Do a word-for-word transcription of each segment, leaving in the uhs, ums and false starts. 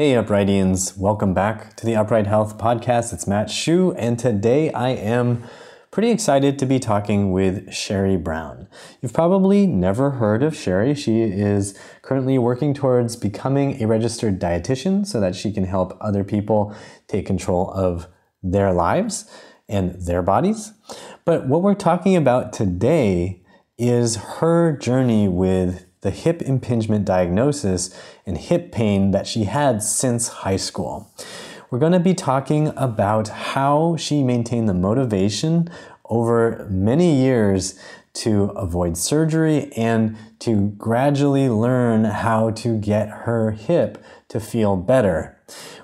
Hey Uprightians, welcome back to the Upright Health Podcast. It's Matt Shu, and today I am pretty excited to be talking with Sherry Brown. You've probably never heard of Sherry. She is currently working towards becoming a registered dietitian so that she can help other people take control of their lives and their bodies. But what we're talking about today is her journey with the hip impingement diagnosis and hip pain that she had since high school. We're going to be talking about how she maintained the motivation over many years to avoid surgery and to gradually learn how to get her hip to feel better.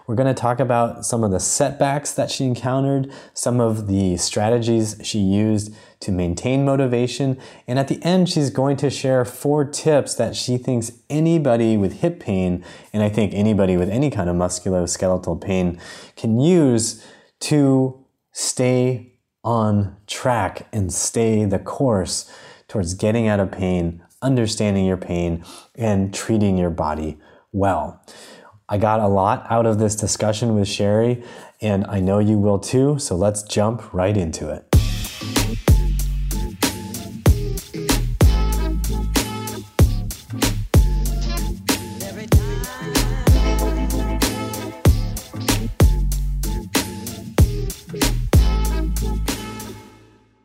We're going to talk about some of the setbacks that she encountered, some of the strategies she used to maintain motivation, and at the end she's going to share four tips that she thinks anybody with hip pain, and I think anybody with any kind of musculoskeletal pain, can use to stay on track and stay the course towards getting out of pain, understanding your pain, and treating your body well. I got a lot out of this discussion with Sherry, and I know you will too, so let's jump right into it.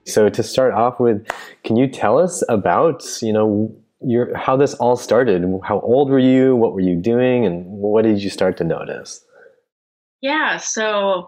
So to start off with, can you tell us about, you know, Your, how this all started? How old were you? What were you doing? And what did you start to notice? Yeah, so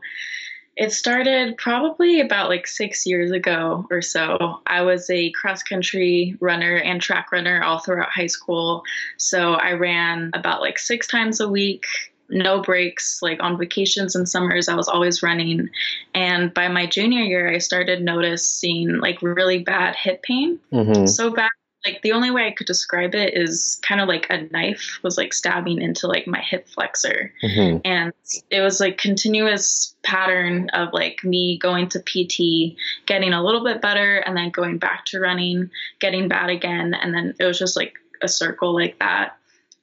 it started probably about like six years ago or so. I was a cross-country runner and track runner all throughout high school. So I ran about like six times a week, no breaks, like on vacations and summers, I was always running. And by my junior year, I started noticing like really bad hip pain. Mm-hmm. So bad. Like the only way I could describe it is kind of like a knife was like stabbing into like my hip flexor. Mm-hmm. And it was like continuous pattern of like me going to P T, getting a little bit better, and then going back to running, getting bad again. And then it was just like a circle like that.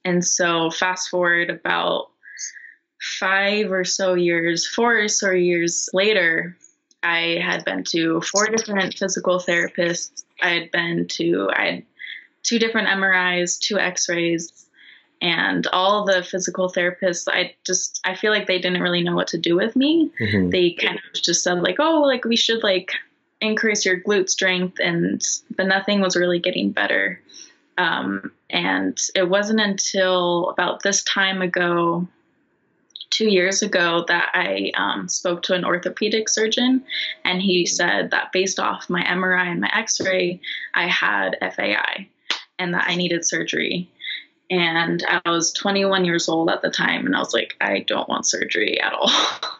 And so fast forward about five or so years, four or so years later, I had been to four different physical therapists. I had been to, I had two different M R Is, two x-rays, and all the physical therapists, I just, I feel like they didn't really know what to do with me. Mm-hmm. They kind of just said like, oh, like we should like increase your glute strength, and but nothing was really getting better. Um, and it wasn't until about this time ago, two years ago, that I um, spoke to an orthopedic surgeon, and he said that based off my M R I and my x-ray, I had F A I and that I needed surgery. And I was twenty-one years old at the time, and I was like, I don't want surgery at all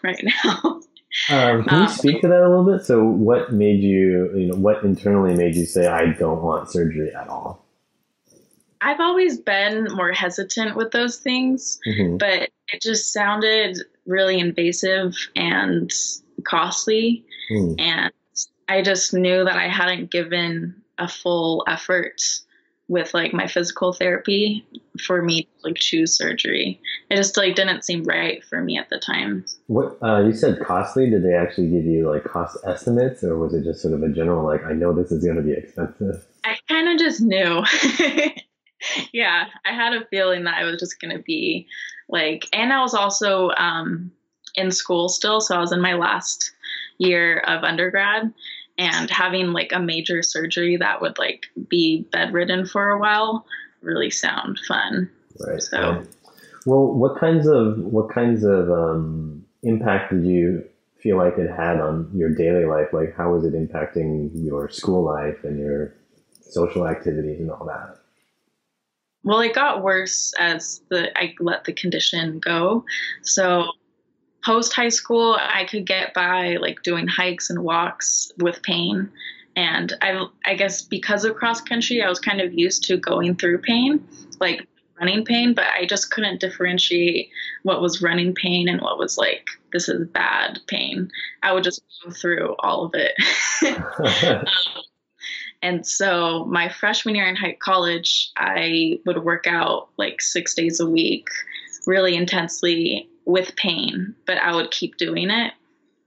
right now. Um, can you um, speak to that a little bit? So what made you, you know, what internally made you say, I don't want surgery at all? I've always been more hesitant with those things, mm-hmm. but it just sounded really invasive and costly. Mm. And I just knew that I hadn't given a full effort with like my physical therapy for me to like choose surgery. It just like didn't seem right for me at the time. What uh, you said costly, did they actually give you like cost estimates, or was it just sort of a general, like, I know this is going to be expensive? I kind of just knew. Yeah, I had a feeling that I was just going to be like, and I was also um, in school still. So I was in my last year of undergrad, and having like a major surgery that would like be bedridden for a while really sound fun. Right. So, right. Well, what kinds of, what kinds of um, impact did you feel like it had on your daily life? Like how was it impacting your school life and your social activities and all that? Well, it got worse as the I let the condition go. So post high school, I could get by like doing hikes and walks with pain. And I, I guess because of cross country, I was kind of used to going through pain, like running pain, but I just couldn't differentiate what was running pain and what was like, this is bad pain. I would just go through all of it. um, And so my freshman year in high college, I would work out like six days a week. really intensely with pain, but I would keep doing it.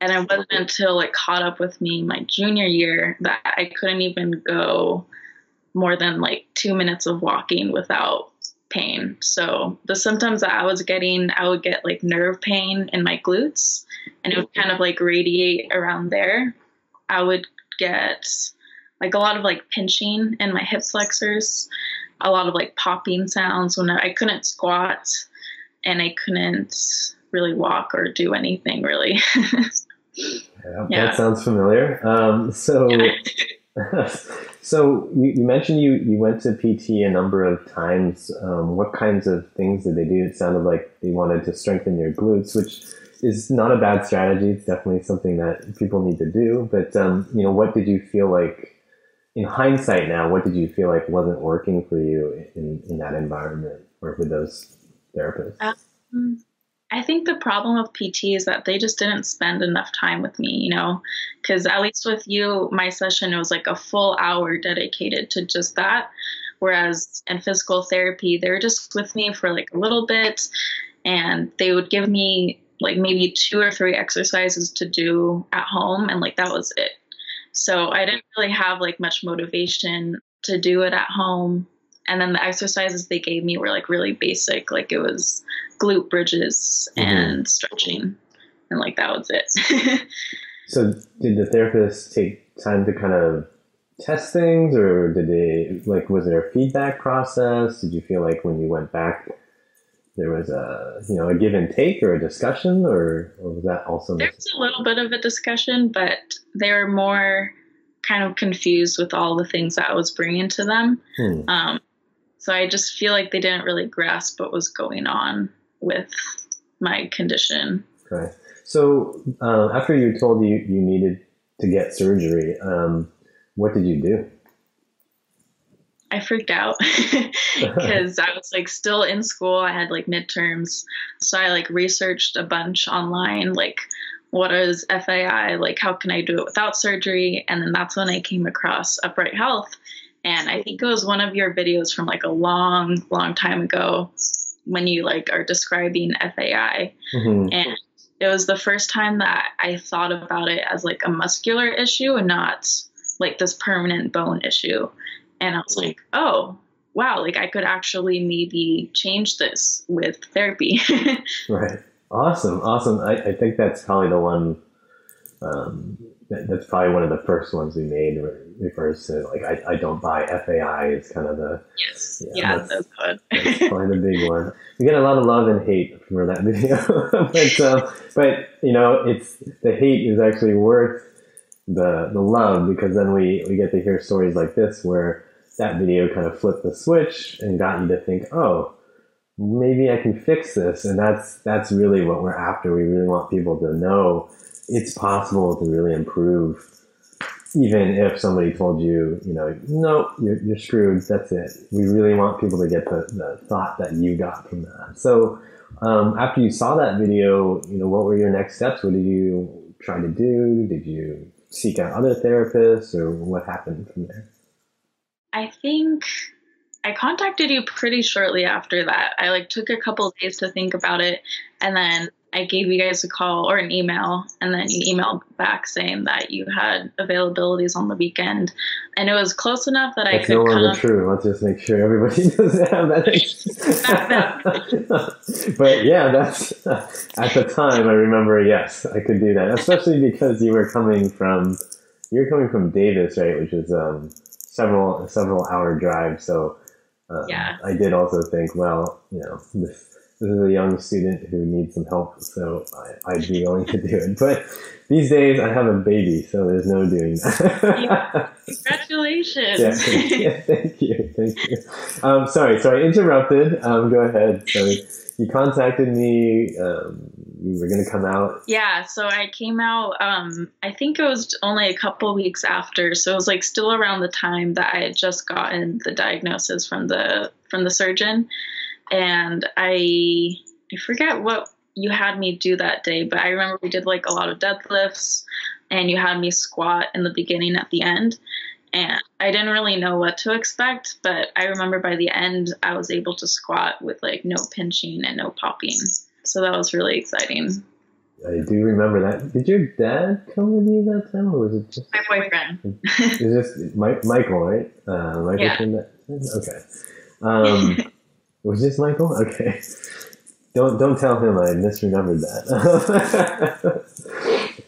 And it wasn't until it caught up with me my junior year that I couldn't even go more than like two minutes of walking without pain. So the symptoms that I was getting, I would get like nerve pain in my glutes, and it would kind of like radiate around there. I would get like a lot of like pinching in my hip flexors, a lot of like popping sounds when I couldn't squat, and I couldn't really walk or do anything really. yeah, yeah. That sounds familiar. Um, so, so you, you mentioned you, you went to P T a number of times. Um, what kinds of things did they do? It sounded like they wanted to strengthen your glutes, which is not a bad strategy. It's definitely something that people need to do. But, um, you know, what did you feel like in hindsight now, what did you feel like wasn't working for you in, in that environment or for those therapists? Um, I think the problem of P T is that they just didn't spend enough time with me, you know, because at least with you, my session, it was like a full hour dedicated to just that. Whereas in physical therapy, they're just with me for like a little bit, and they would give me like maybe two or three exercises to do at home. And like, that was it. So I didn't really have like much motivation to do it at home. And then the exercises they gave me were like really basic. Like it was glute bridges mm-hmm. and stretching, and like, that was it. So did the therapist take time to kind of test things, or did they like, was there a feedback process? Did you feel like when you went back, there was a, you know, a give and take or a discussion, or, or was that also? There's a little bit of a discussion, but they were more kind of confused with all the things that I was bringing to them. Hmm. Um, so I just feel like they didn't really grasp what was going on with my condition. Okay. So uh, after you were told you, you needed to get surgery, um, what did you do? I freaked out because I was like still in school. I had like midterms. So I like researched a bunch online, like what is F A I? Like how can I do it without surgery? And then that's when I came across Upright Health. And I think it was one of your videos from like a long, long time ago when you like are describing F A I. Mm-hmm. And it was the first time that I thought about it as like a muscular issue and not like this permanent bone issue. And I was like, oh, wow, like I could actually maybe change this with therapy. Right. Awesome. Awesome. I, I think that's probably the one, um, that, that's probably one of the first ones we made where it refers to like, I, I don't buy F A I is kind of the, yes. yeah, yeah that's, that's good. That's probably the big one. We get a lot of love and hate for that video, but, uh, but you know, it's, the hate is actually worth the, the love, because then we, we get to hear stories like this where that video kind of flipped the switch and got you to think, oh, maybe I can fix this. And that's, that's really what we're after. We really want people to know it's possible to really improve. Even if somebody told you, you know, no, you're, you're screwed. That's it. We really want people to get the, the thought that you got from that. So, um, after you saw that video, you know, what were your next steps? What did you try to do? Did you seek out other therapists, or what happened from there? I think I contacted you pretty shortly after that. I like took a couple of days to think about it, and then I gave you guys a call or an email, and then you emailed back saying that you had availabilities on the weekend, and it was close enough that That's I could no longer come true. Let's just make sure everybody doesn't have that. But yeah, that's at the time I remember. Yes, I could do that, especially because you were coming from you were coming from Davis, right? Which is um, several several hour drive. So um, yeah, I did also think, well, you know. This, This is a young student who needs some help, so I, I'd be willing to do it. But these days, I have a baby, so there's no doing that. Congratulations! Yeah, yeah, thank you, thank you. Um, sorry, so I interrupted. Um, go ahead. So you contacted me. Um, you were going to come out. Yeah, so I came out. Um, I think it was only a couple weeks after, so it was like still around the time that I had just gotten the diagnosis from the from the surgeon. And I, I forget what you had me do that day, but I remember we did like a lot of deadlifts, and you had me squat in the beginning at the end. and I didn't really know what to expect, but I remember by the end I was able to squat with like no pinching and no popping. So that was really exciting. I do remember that. Did your dad come with you that time, or was it just my boyfriend? It was just Mike, Michael, right? Uh, Michael yeah. Came that, okay. Um, was this Michael? Okay. Don't don't tell him I misremembered that.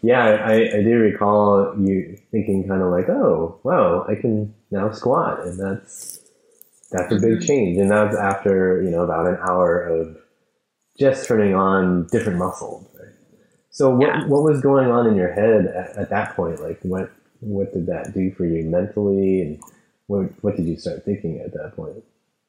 Yeah, I, I do recall you thinking kind of like, oh, wow, I can now squat, and that's that's a big change. And that's after, you know, about an hour of just turning on different muscles. So what yeah. what was going on in your head at, at that point? Like what what did that do for you mentally, and what what did you start thinking at that point?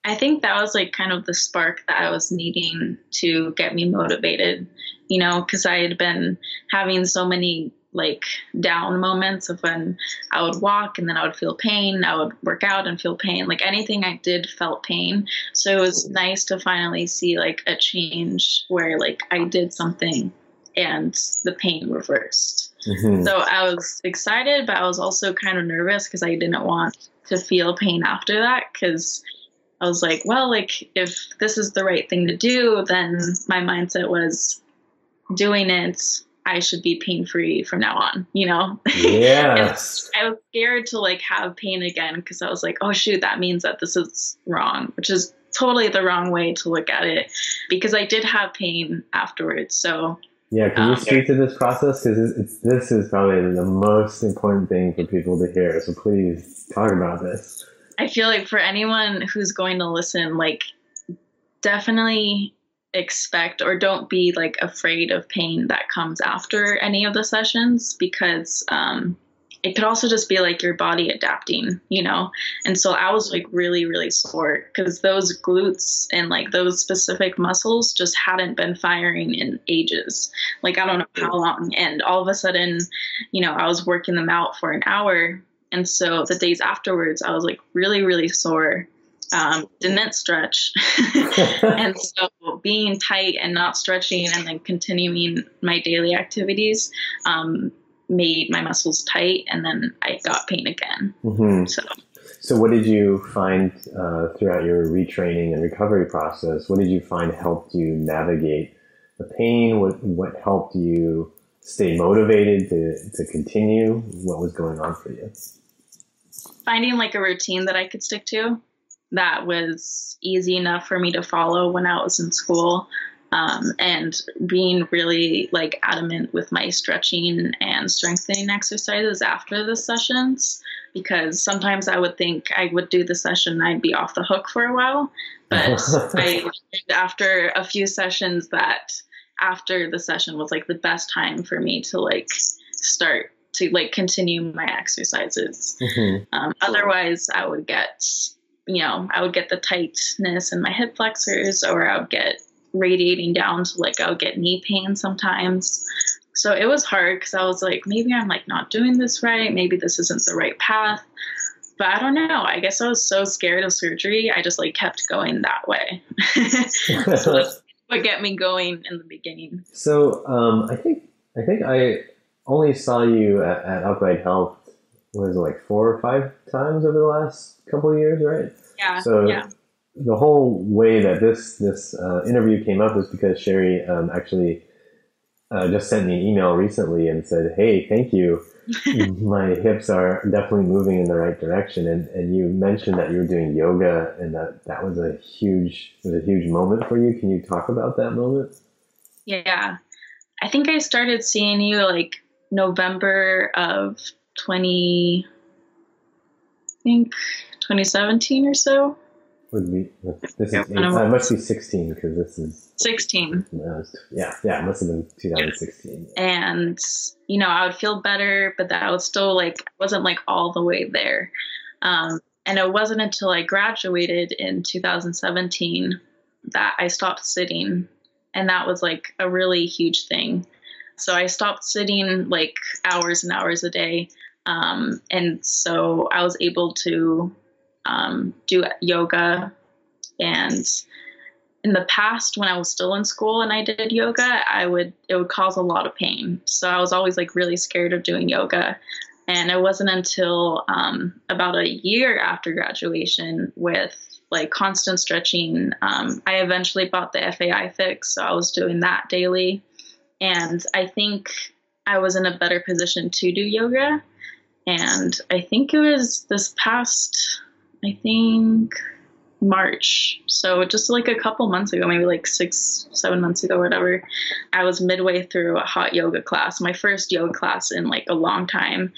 I think that was like kind of the spark that I was needing to get me motivated, you know, because I had been having so many like down moments of when I would walk and then I would feel pain, I would work out and feel pain, like anything I did felt pain. So it was nice to finally see like a change where like I did something and the pain reversed. Mm-hmm. So I was excited, but I was also kind of nervous because I didn't want to feel pain after that, because I was like, well, like if this is the right thing to do, then my mindset was doing it, I should be pain-free from now on, you know? Yes. I was scared to like have pain again, because I was like, oh shoot, that means that this is wrong, which is totally the wrong way to look at it, because I did have pain afterwards. So yeah, can you speak to this process? Because it's, it's, this is probably the most important thing for people to hear. So please talk about this. I feel like for anyone who's going to listen, like definitely expect, or don't be like afraid of pain that comes after any of the sessions, because um, it could also just be like your body adapting, you know? And so I was like really, really sore, because those glutes and like those specific muscles just hadn't been firing in ages. Like, I don't know how long. And all of a sudden, you know, I was working them out for an hour. And so the days afterwards, I was like really, really sore. Um, didn't stretch. And so being tight and not stretching and then continuing my daily activities, um, made my muscles tight, and then I got pain again. Mm-hmm. So, so what did you find uh, throughout your retraining and recovery process? What did you find helped you navigate the pain? What what helped you stay motivated to to continue? What was going on for you? Finding like a routine that I could stick to that was easy enough for me to follow when I was in school. Um, and being really like adamant with my stretching and strengthening exercises after the sessions, because sometimes I would think I would do the session and I'd be off the hook for a while. But I, after a few sessions, that after the session was like the best time for me to like start to like continue my exercises. Mm-hmm. Um, otherwise I would get, you know, I would get the tightness in my hip flexors, or I would get radiating down to like I'll get knee pain sometimes. So it was hard, because I was like, maybe I'm like not doing this right, maybe this isn't the right path. But I don't know, I guess I was so scared of surgery, I just like kept going that way. So that's what get me going in the beginning. So um I think I think I only saw you at, at Upright Health, what is it, like four or five times over the last couple of years, right? Yeah. So yeah. The whole way that this this uh, interview came up was because Sherry um, actually uh, just sent me an email recently and said, "Hey, thank you. My hips are definitely moving in the right direction." And and you mentioned that you were doing yoga, and that that was a huge was a huge moment for you. Can you talk about that moment? Yeah, I think I started seeing you like November of twenty, I think twenty seventeen or so. Would be this is eight, uh, must be sixteen, because this is sixteen. Yeah, yeah, it must have been two thousand sixteen. And you know, I would feel better, but that I was still like wasn't like all the way there. Um, and it wasn't until I graduated in two thousand seventeen that I stopped sitting, and that was like a really huge thing. So I stopped sitting like hours and hours a day, um, and so I was able to. Um, do yoga. And in the past, when I was still in school and I did yoga, I would, it would cause a lot of pain. So I was always like really scared of doing yoga. And it wasn't until um, about a year after graduation, with like constant stretching, um, I eventually bought the F A I Fix. So I was doing that daily. And I think I was in a better position to do yoga. And I think it was this past, I think, March. So just like a couple months ago, maybe like six, seven months ago, whatever, I was midway through a hot yoga class, my first yoga class in like a long time.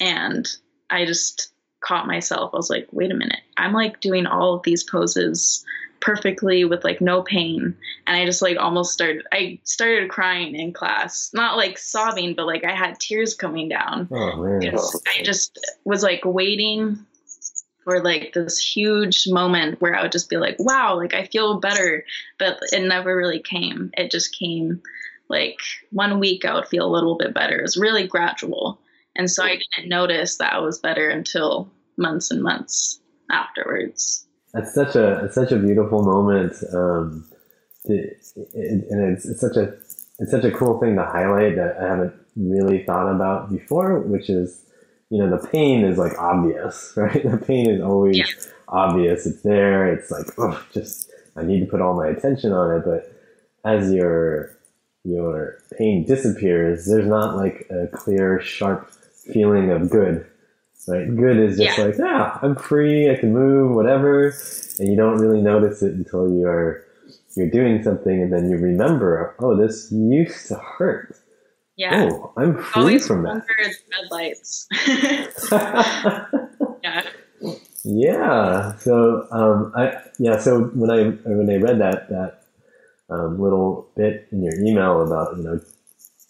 And I just caught myself. I was like, wait a minute, I'm like doing all of these poses perfectly with like no pain. And I just like almost started, I started crying in class, not like sobbing, but like I had tears coming down. Oh, man. It was, I just was like waiting for like this huge moment where I would just be like, wow, like I feel better, but it never really came. It just came like one week I would feel a little bit better. It was really gradual. And so I didn't notice that I was better until months and months afterwards. That's such a it's such a beautiful moment, um, to, it, and it's, it's such a it's such a cool thing to highlight that I haven't really thought about before. Which is, you know, the pain is like obvious, right? The pain is always yeah. obvious. It's there. It's like, oh, just I need to put all my attention on it. But as your your pain disappears, there's not like a clear, sharp feeling of good. Right? Good is just yeah. like, ah, I'm free, I can move, whatever. And you don't really notice it until you're you're doing something and then you remember, oh, this used to hurt. Yeah. Oh, I'm free always from that. Red lights. yeah. Yeah. So um I yeah, so when I when I read that that um, little bit in your email about, you know,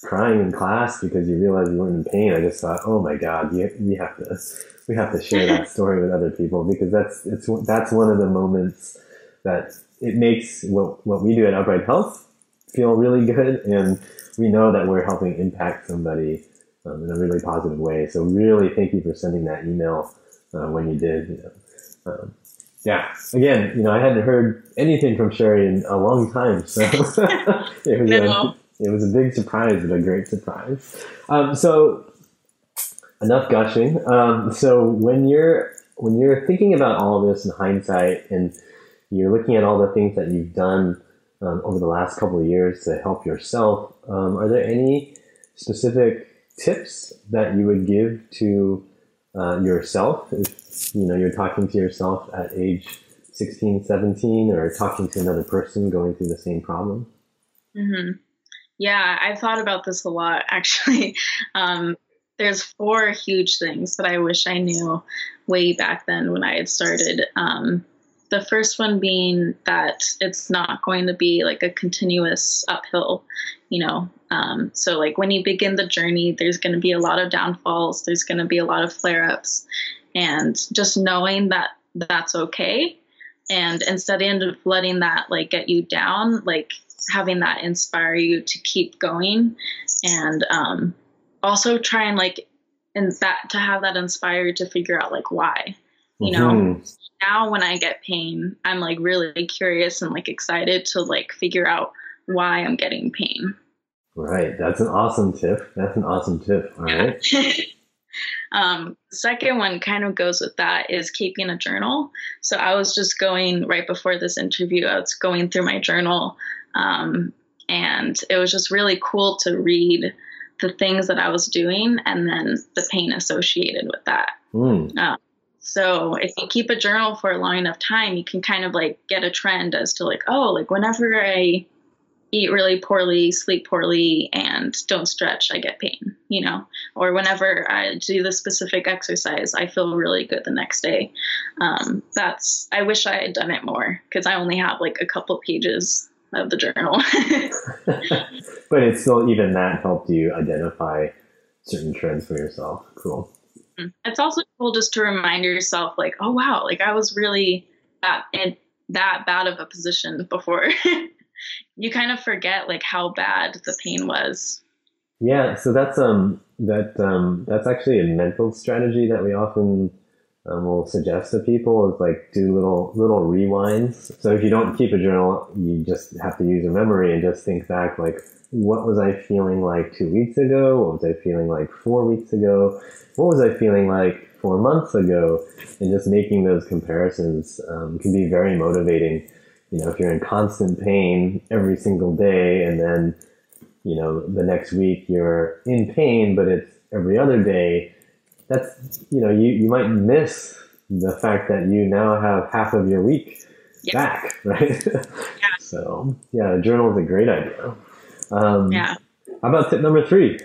crying in class because you realized you weren't in pain, I just thought, oh my God, you, we have to, we have to share that story with other people, because that's, it's, that's one of the moments that it makes what, what we do at Upright Health feel really good. And we know that we're helping impact somebody um, in a really positive way. So really thank you for sending that email uh, when you did, you know, um, yeah. Again, you know, I hadn't heard anything from Sherry in a long time. So it was no. a, It was a big surprise, but a great surprise. Um, so, enough gushing. Um, so, when you're when you're thinking about all this in hindsight, and you're looking at all the things that you've done um, over the last couple of years to help yourself, um, are there any specific tips that you would give to uh, yourself? If, you know, you're talking to yourself at age sixteen, seventeen, or talking to another person going through the same problem. Mm-hmm. Yeah, I've thought about this a lot, actually. Um, there's four huge things that I wish I knew way back then when I had started. Um, the first one being that it's not going to be like a continuous uphill, you know. Um, so like when you begin the journey, there's going to be a lot of downfalls. There's going to be a lot of flare-ups. And just knowing that that's okay. And instead of letting that like get you down, like having that inspire you to keep going, and um, also try and like, and that to have that inspire you to figure out like why, you mm-hmm. know, now when I get pain, I'm like really curious and like excited to like figure out why I'm getting pain. Right. That's an awesome tip. That's an awesome tip. All yeah. right. Um, second one kind of goes with that is keeping a journal. So I was just going right before this interview, I was going through my journal, um, and it was just really cool to read the things that I was doing and then the pain associated with that. Mm. Um, so if you keep a journal for a long enough time, you can kind of like get a trend as to like, oh, like whenever I eat really poorly, sleep poorly, and don't stretch, I get pain, you know, or whenever I do the specific exercise, I feel really good the next day. Um, that's, I wish I had done it more, because I only have like a couple pages of the journal. But it's still, even that helped you identify certain trends for yourself. Cool. It's also cool just to remind yourself like, oh wow, like I was really that, in that bad of a position before. You kind of forget like how bad the pain was. Yeah. So that's, um, that, um, that's actually a mental strategy that we often um, will suggest to people is like do little little rewinds. So if you don't keep a journal, you just have to use your memory and just think back, like, what was I feeling like two weeks ago? What was I feeling like four weeks ago? What was I feeling like four months ago? And just making those comparisons um, can be very motivating. You know, if you're in constant pain every single day and then, you know, the next week you're in pain, but it's every other day, that's, you know, you, you might miss the fact that you now have half of your week yep. back, right? Yeah. So, yeah, a journal is a great idea. Um, yeah. How about tip number three?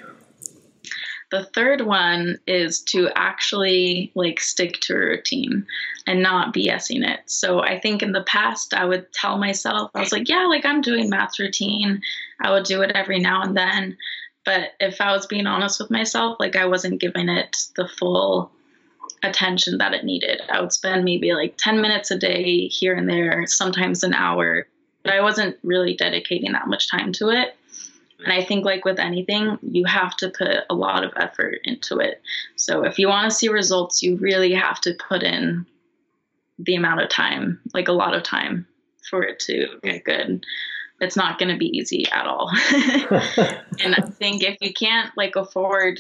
The third one is to actually like stick to a routine and not BSing it. So I think in the past I would tell myself, I was like, yeah, like I'm doing math routine. I would do it every now and then. But if I was being honest with myself, like I wasn't giving it the full attention that it needed. I would spend maybe like ten minutes a day here and there, sometimes an hour, but I wasn't really dedicating that much time to it. And I think like with anything, you have to put a lot of effort into it. So if you want to see results, you really have to put in the amount of time, like a lot of time for it to get good. It's not going to be easy at all. And I think if you can't like afford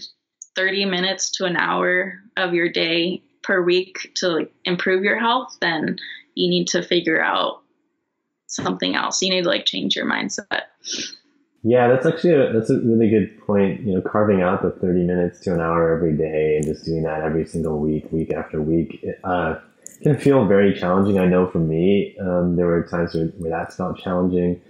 thirty minutes to an hour of your day per week to like, improve your health, then you need to figure out something else. You need to like change your mindset. Yeah, that's actually a, that's a really good point. You know, carving out the thirty minutes to an hour every day and just doing that every single week, week after week, uh, can feel very challenging. I know for me, um, there were times where, where that's felt challenging.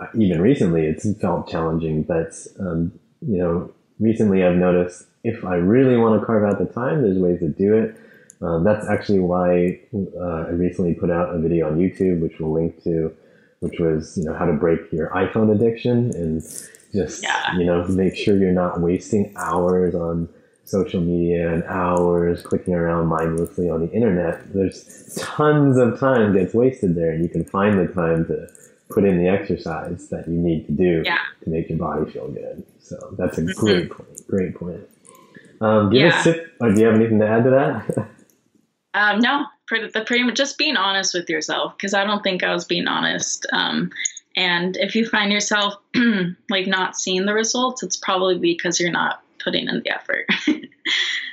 Uh, even recently, it's felt challenging. But um, you know, recently I've noticed if I really want to carve out the time, there's ways to do it. Um, that's actually why uh, I recently put out a video on YouTube, which we'll link to, which was, you know, how to break your iPhone addiction and just, yeah. you know, make sure you're not wasting hours on social media and hours clicking around mindlessly on the internet. There's tons of time gets wasted there, and you can find the time to put in the exercise that you need to do yeah. to make your body feel good. So that's a mm-hmm. great point. Great point. Um, give yeah. us tip, or do you have anything to add to that? um, no. The pretty much just being honest with yourself, because I don't think I was being honest. Um, and if you find yourself like not seeing the results, it's probably because you're not putting in the effort.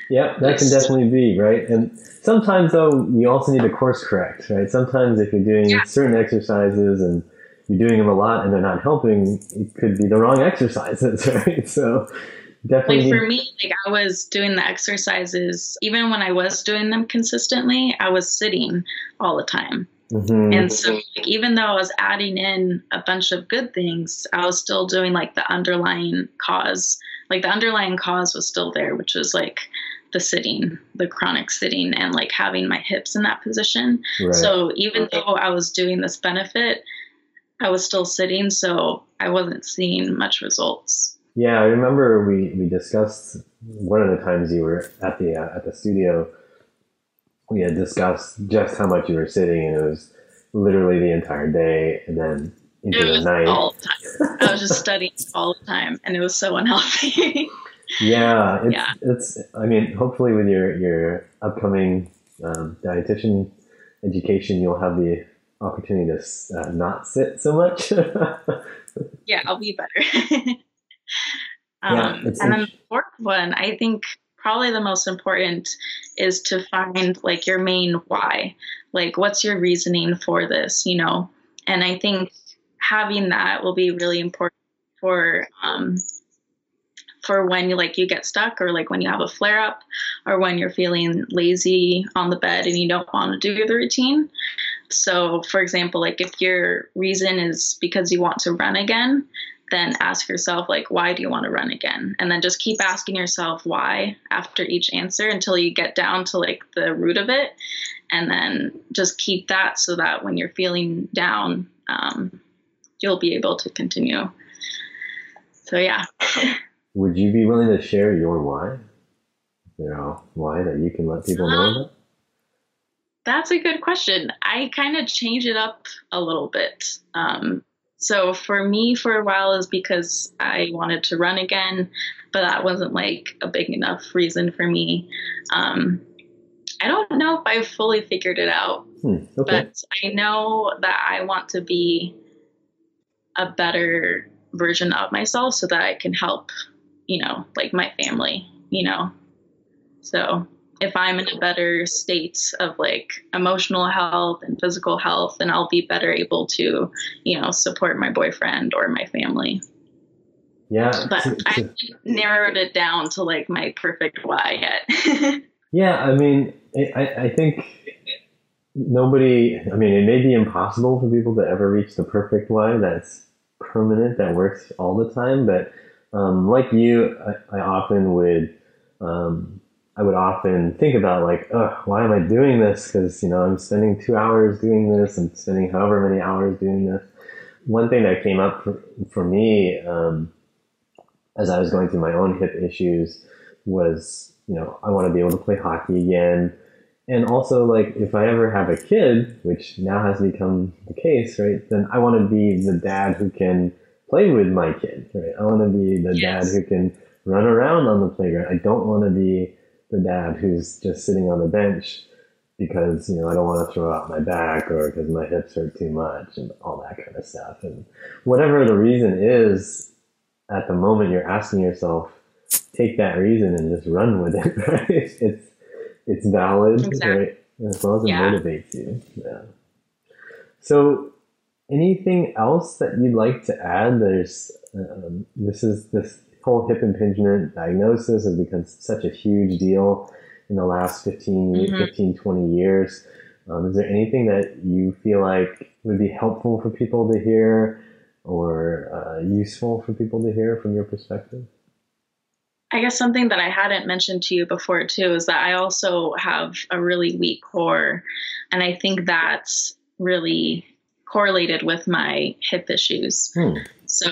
Yep, that can definitely be, right? And sometimes, though, you also need to course correct, right? Sometimes if you're doing yeah. certain exercises and you're doing them a lot and they're not helping, it could be the wrong exercises, right? So definitely. Like for me, like I was doing the exercises, even when I was doing them consistently, I was sitting all the time. Mm-hmm. And so like, even though I was adding in a bunch of good things, I was still doing like the underlying cause, like the underlying cause was still there, which was like the sitting, the chronic sitting and like having my hips in that position. Right. So even though I was doing this benefit, I was still sitting. So I wasn't seeing much results. Yeah, I remember we, we discussed one of the times you were at the uh, at the studio. We had discussed just how much you were sitting, and it was literally the entire day, and then into it the was night. All the time. I was just studying all the time, and it was so unhealthy. yeah, it's, yeah, it's. I mean, hopefully, with your your upcoming um, dietitian education, you'll have the opportunity to uh, not sit so much. Yeah, I'll be better. Um, yeah, and then the fourth one, I think probably the most important is to find like your main why, like what's your reasoning for this, you know, and I think having that will be really important for, um, for when you like you get stuck or like when you have a flare up or when you're feeling lazy on the bed and you don't want to do the routine. So for example, like if your reason is because you want to run again, then ask yourself, like, why do you want to run again? And then just keep asking yourself why after each answer until you get down to, like, the root of it. And then just keep that so that when you're feeling down, um, you'll be able to continue. So, yeah. Would you be willing to share your why? You know, why that you can let people um, know about? That's a good question. I kind of change it up a little bit. Um So for me, for a while, is because I wanted to run again, but that wasn't like a big enough reason for me. Um, I don't know if I've fully figured it out, hmm, okay. but I know that I want to be a better version of myself so that I can help, you know, like my family, you know? So if I'm in a better state of like emotional health and physical health, then I'll be better able to, you know, support my boyfriend or my family. Yeah. But to, to, I narrowed it down to like my perfect why yet. Yeah. I mean, I, I think nobody, I mean, it may be impossible for people to ever reach the perfect why that's permanent, that works all the time. But, um, like you, I, I often would, um, I would often think about like, oh, why am I doing this? Cause you know, I'm spending two hours doing this. I'm spending however many hours doing this. One thing that came up for, for me, um, as I was going through my own hip issues was, you know, I want to be able to play hockey again. And also like, if I ever have a kid, which now has become the case, right? Then I want to be the dad who can play with my kid, right? I want to be the yes. dad who can run around on the playground. I don't want to be the dad who's just sitting on the bench because, you know, I don't want to throw out my back or because my hips hurt too much and all that kind of stuff. And whatever the reason is, at the moment you're asking yourself, take that reason and just run with it, right? It's, it's valid, exactly. right? As well as it yeah. motivates you. Yeah. So anything else that you'd like to add? There's, um, this is, this whole hip impingement diagnosis has become such a huge deal in the last fifteen, mm-hmm. fifteen, twenty years. Um, is there anything that you feel like would be helpful for people to hear or uh, useful for people to hear from your perspective? I guess something that I hadn't mentioned to you before too is that I also have a really weak core, and I think that's really correlated with my hip issues. Hmm. So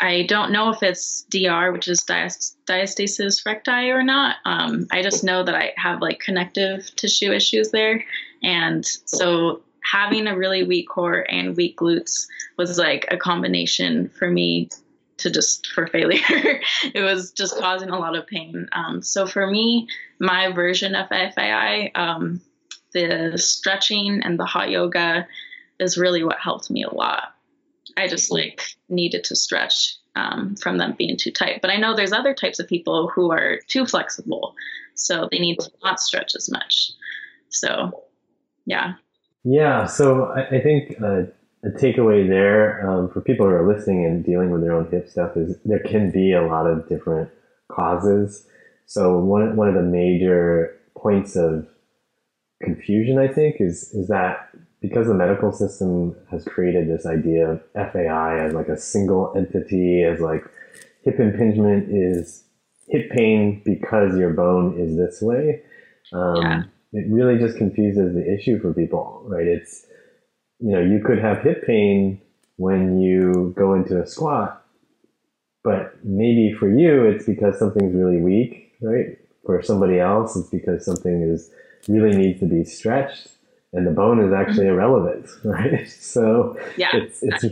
I don't know if it's D R, which is diast- diastasis recti, or not. Um, I just know that I have like connective tissue issues there, and so having a really weak core and weak glutes was like a combination for me to just for failure. It was just causing a lot of pain. Um, so for me, my version of F A I, um, the stretching and the hot yoga is really what helped me a lot. I just like needed to stretch um, from them being too tight. But I know there's other types of people who are too flexible, so they need to not stretch as much. So, yeah. Yeah, so I, I think uh, a takeaway there um, for people who are listening and dealing with their own hip stuff is there can be a lot of different causes. So one one of the major points of confusion, I think, is is that because the medical system has created this idea of F A I as like a single entity, as like hip impingement is hip pain because your bone is this way. Um, yeah. It really just confuses the issue for people, right? It's, you know, you could have hip pain when you go into a squat, but maybe for you, it's because something's really weak, right? For somebody else, it's because something is really needs to be stretched and the bone is actually irrelevant, right? So yeah, it's, it's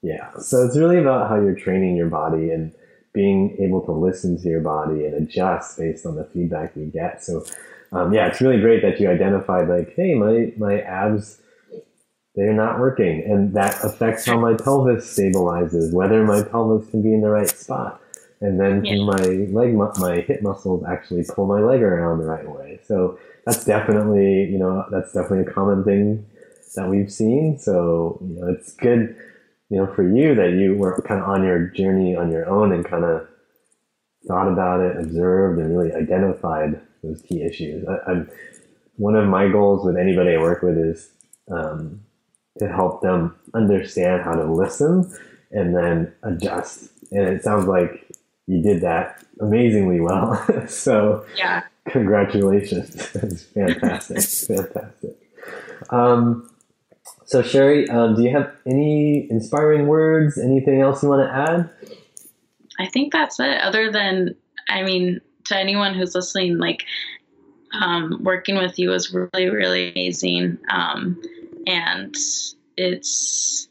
yeah. So it's really about how you're training your body and being able to listen to your body and adjust based on the feedback you get. So, Um, yeah, it's really great that you identified like, hey, my, my abs, they're not working. And that affects how my pelvis stabilizes, whether my pelvis can be in the right spot. And then yeah. my leg, my hip muscles actually pull my leg around the right way. So that's definitely, you know, that's definitely a common thing that we've seen. So, you know, it's good, you know, for you that you were kind of on your journey on your own and kind of thought about it, observed, and really identified those key issues. I, I'm one of my goals with anybody I work with is um, to help them understand how to listen and then adjust. And it sounds like you did that amazingly well. So, yeah, congratulations! That's fantastic, fantastic. Um, so, Sherry, um, do you have any inspiring words? Anything else you want to add? I think that's it. Other than, I mean, to anyone who's listening, like, um, working with you is really, really amazing. Um, and it's,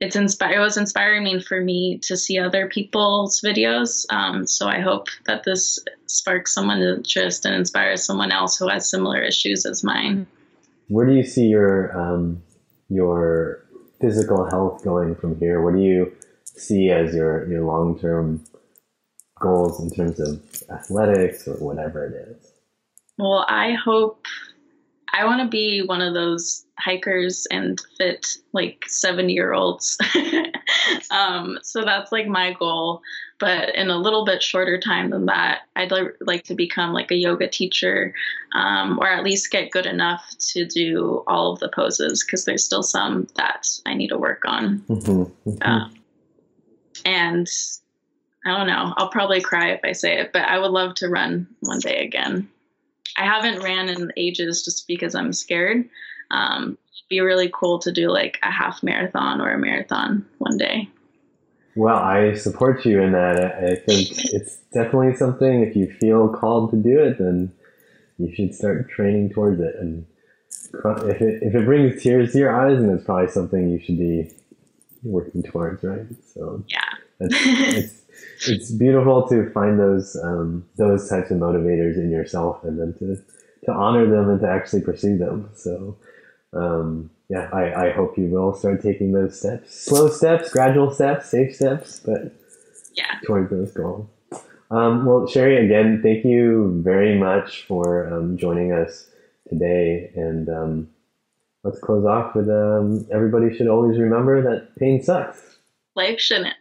it's inspired, it was inspiring for me to see other people's videos. Um, so I hope that this spark someone's interest and inspire someone else who has similar issues as mine. Where do you see your um, your physical health going from here? What do you see as your, your long-term goals in terms of athletics or whatever it is? Well, I hope I want to be one of those hikers and fit like seventy year olds. Um, so that's like my goal, but in a little bit shorter time than that, I'd li- like to become like a yoga teacher, um, or at least get good enough to do all of the poses. Cause there's still some that I need to work on. Mm-hmm. Mm-hmm. Um, and I don't know, I'll probably cry if I say it, but I would love to run one day again. I haven't ran in ages just because I'm scared. Um, it'd be really cool to do like a half marathon or a marathon one day. Well, I support you in that. I think it's definitely something, if you feel called to do it, then you should start training towards it. And if it, if it brings tears to your eyes, then it's probably something you should be working towards, right? So yeah, that's, it's, it's beautiful to find those, um, those types of motivators in yourself and then to, to honor them and to actually pursue them. So, um, yeah, I, I hope you will start taking those steps, slow steps, gradual steps, safe steps, but yeah, towards those goals. Um, well, Sherry, again, thank you very much for, um, joining us today. And, um, let's close off with, um, everybody should always remember that pain sucks. Life shouldn't.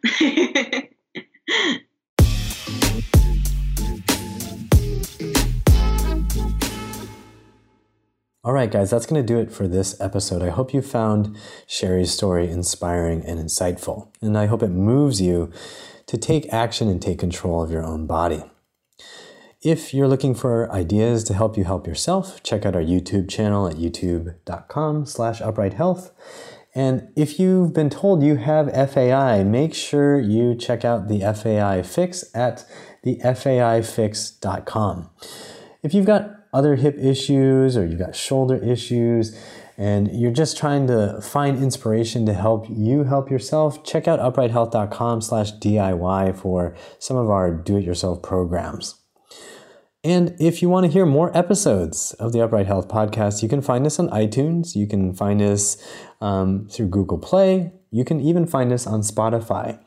All right, guys, that's going to do it for this episode. I hope you found Sherry's story inspiring and insightful, and I hope it moves you to take action and take control of your own body. If you're looking for ideas to help you help yourself, check out our YouTube channel at youtube.com slash upright health. And if you've been told you have F A I, make sure you check out the F A I Fix at the F A I fix dot com. If you've got other hip issues or you've got shoulder issues and you're just trying to find inspiration to help you help yourself, check out upright health dot com slash D I Y for some of our do-it-yourself programs. And if you want to hear more episodes of the Upright Health Podcast, you can find us on iTunes. You can find us um, through Google Play. You can even find us on Spotify.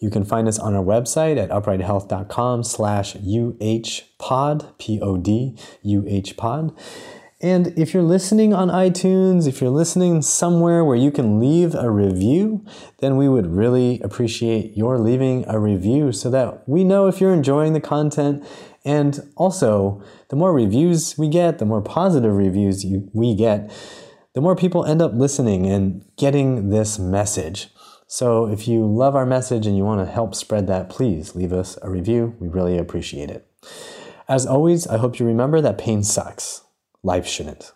You can find us on our website at upright health dot com slash UHpod, P O D, UHpod. And if you're listening on iTunes, if you're listening somewhere where you can leave a review, then we would really appreciate your leaving a review so that we know if you're enjoying the content. And also, the more reviews we get, the more positive reviews you, we get, the more people end up listening and getting this message. So if you love our message and you want to help spread that, please leave us a review. We really appreciate it. As always, I hope you remember that pain sucks. Life shouldn't.